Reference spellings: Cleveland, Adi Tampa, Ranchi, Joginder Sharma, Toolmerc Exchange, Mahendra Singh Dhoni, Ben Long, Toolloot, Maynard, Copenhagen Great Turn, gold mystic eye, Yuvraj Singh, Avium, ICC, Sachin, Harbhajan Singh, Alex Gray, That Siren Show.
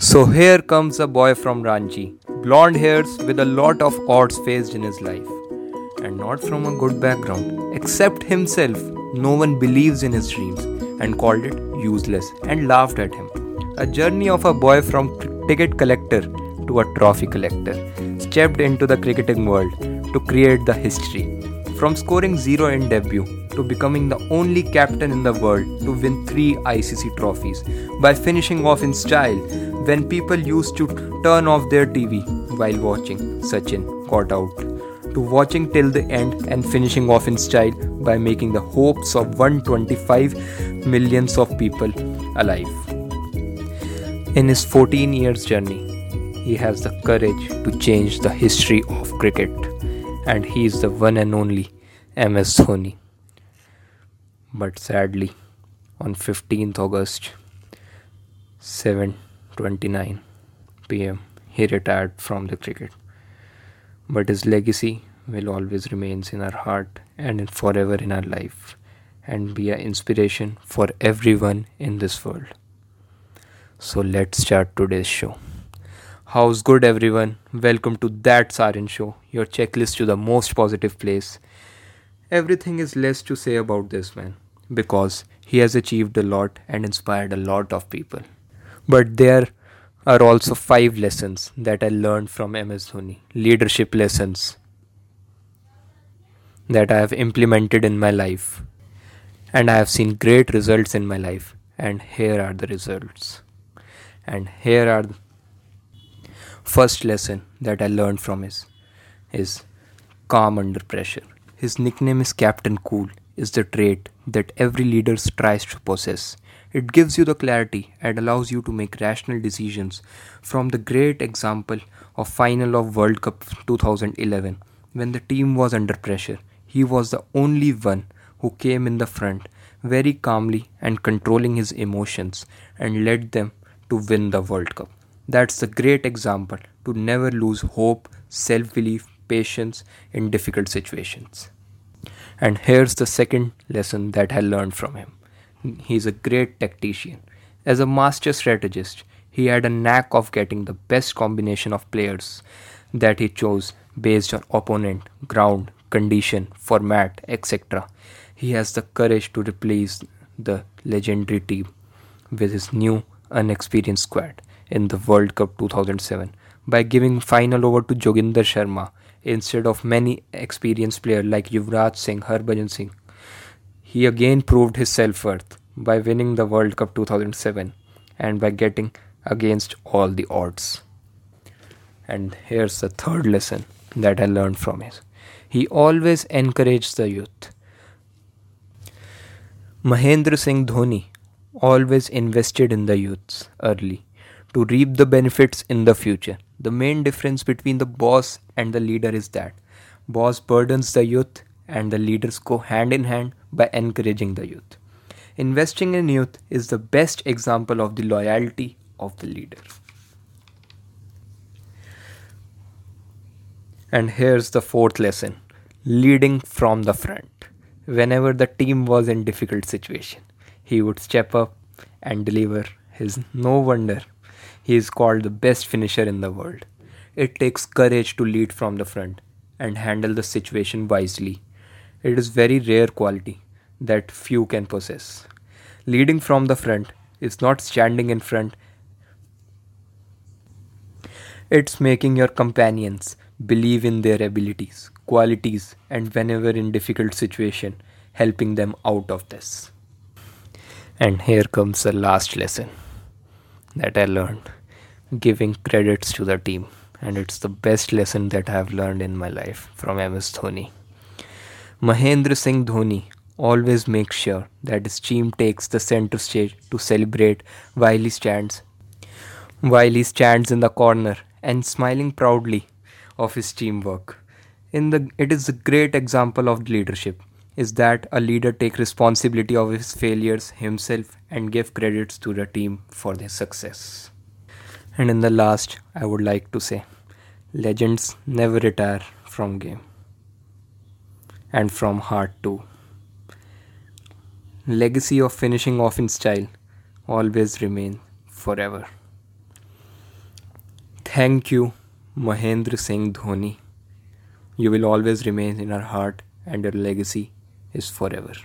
So here comes a boy from Ranchi, blonde hairs with a lot of odds faced in his life. And not from a good background. Except himself, no one believes in his dreams and called it useless and laughed at him. A journey of a boy from ticket collector to a trophy collector, stepped into the cricketing world to create the history. From scoring zero in debut to becoming the only captain in the world to win 3 ICC trophies by finishing off in style when people used to turn off their TV while watching Sachin caught out, to watching till the end and finishing off in style by making the hopes of 125 millions of people alive. In his 14 years journey, he has the courage to change the history of cricket, and he is the one and only MS Dhoni. But sadly, on 15th August, 7:29 p.m., he retired from the cricket. But his legacy will always remain in our heart and forever in our life, and be an inspiration for everyone in this world. So let's start today's show. How's good, everyone? Welcome to That Siren Show, your checklist to the most positive place. Everything is less to say about this man, because he has achieved a lot and inspired a lot of people. But there are also 5 lessons that I learned from MS Dhoni, leadership lessons that I have implemented in my life, and I have seen great results in my life, and here are the results. And here are the first lesson that I learned from is calm under pressure. His nickname is Captain Cool, is the trait that every leader tries to possess. It gives you the clarity and allows you to make rational decisions. From the great example of final of World Cup 2011, when the team was under pressure, he was the only one who came in the front very calmly and controlling his emotions and led them to win the World Cup. That's the great example to never lose hope, self-belief, patience in difficult situations. And here's the second lesson that I learned from him. He's a great tactician. As a master strategist, he had a knack of getting the best combination of players that he chose based on opponent, ground, condition, format, etc. He has the courage to replace the legendary team with his new unexperienced squad in the World Cup 2007 by giving final over to Joginder Sharma instead of many experienced players like Yuvraj Singh, Harbhajan Singh. He again proved his self-worth by winning the World Cup 2007 and by getting against all the odds. And here's the third lesson that I learned from him. He always encouraged the youth. Mahendra Singh Dhoni always invested in the youths early to reap the benefits in the future. The main difference between the boss and the leader is that boss burdens the youth and the leaders go hand in hand by encouraging the youth. Investing in youth is the best example of the loyalty of the leader. And here's the fourth lesson, leading from the front. Whenever the team was in difficult situation, he would step up and deliver. His no wonder he is called the best finisher in the world. It takes courage to lead from the front and handle the situation wisely. It is very rare quality that few can possess. Leading from the front is not standing in front. It's making your companions believe in their abilities, qualities, and whenever in difficult situation, helping them out of this. And here comes the last lesson that I learned, giving credits to the team. And it's the best lesson that I have learned in my life from MS Dhoni. Mahendra Singh Dhoni always makes sure that his team takes the center stage to celebrate while he stands in the corner and smiling proudly of his teamwork. It is a great example of leadership, is that a leader takes responsibility of his failures himself and give credits to the team for their success. And in the last, I would like to say, legends never retire from game. And from heart too. Legacy of finishing off in style always remains forever. Thank you, Mahendra Singh Dhoni. You will always remain in our heart and your legacy is forever.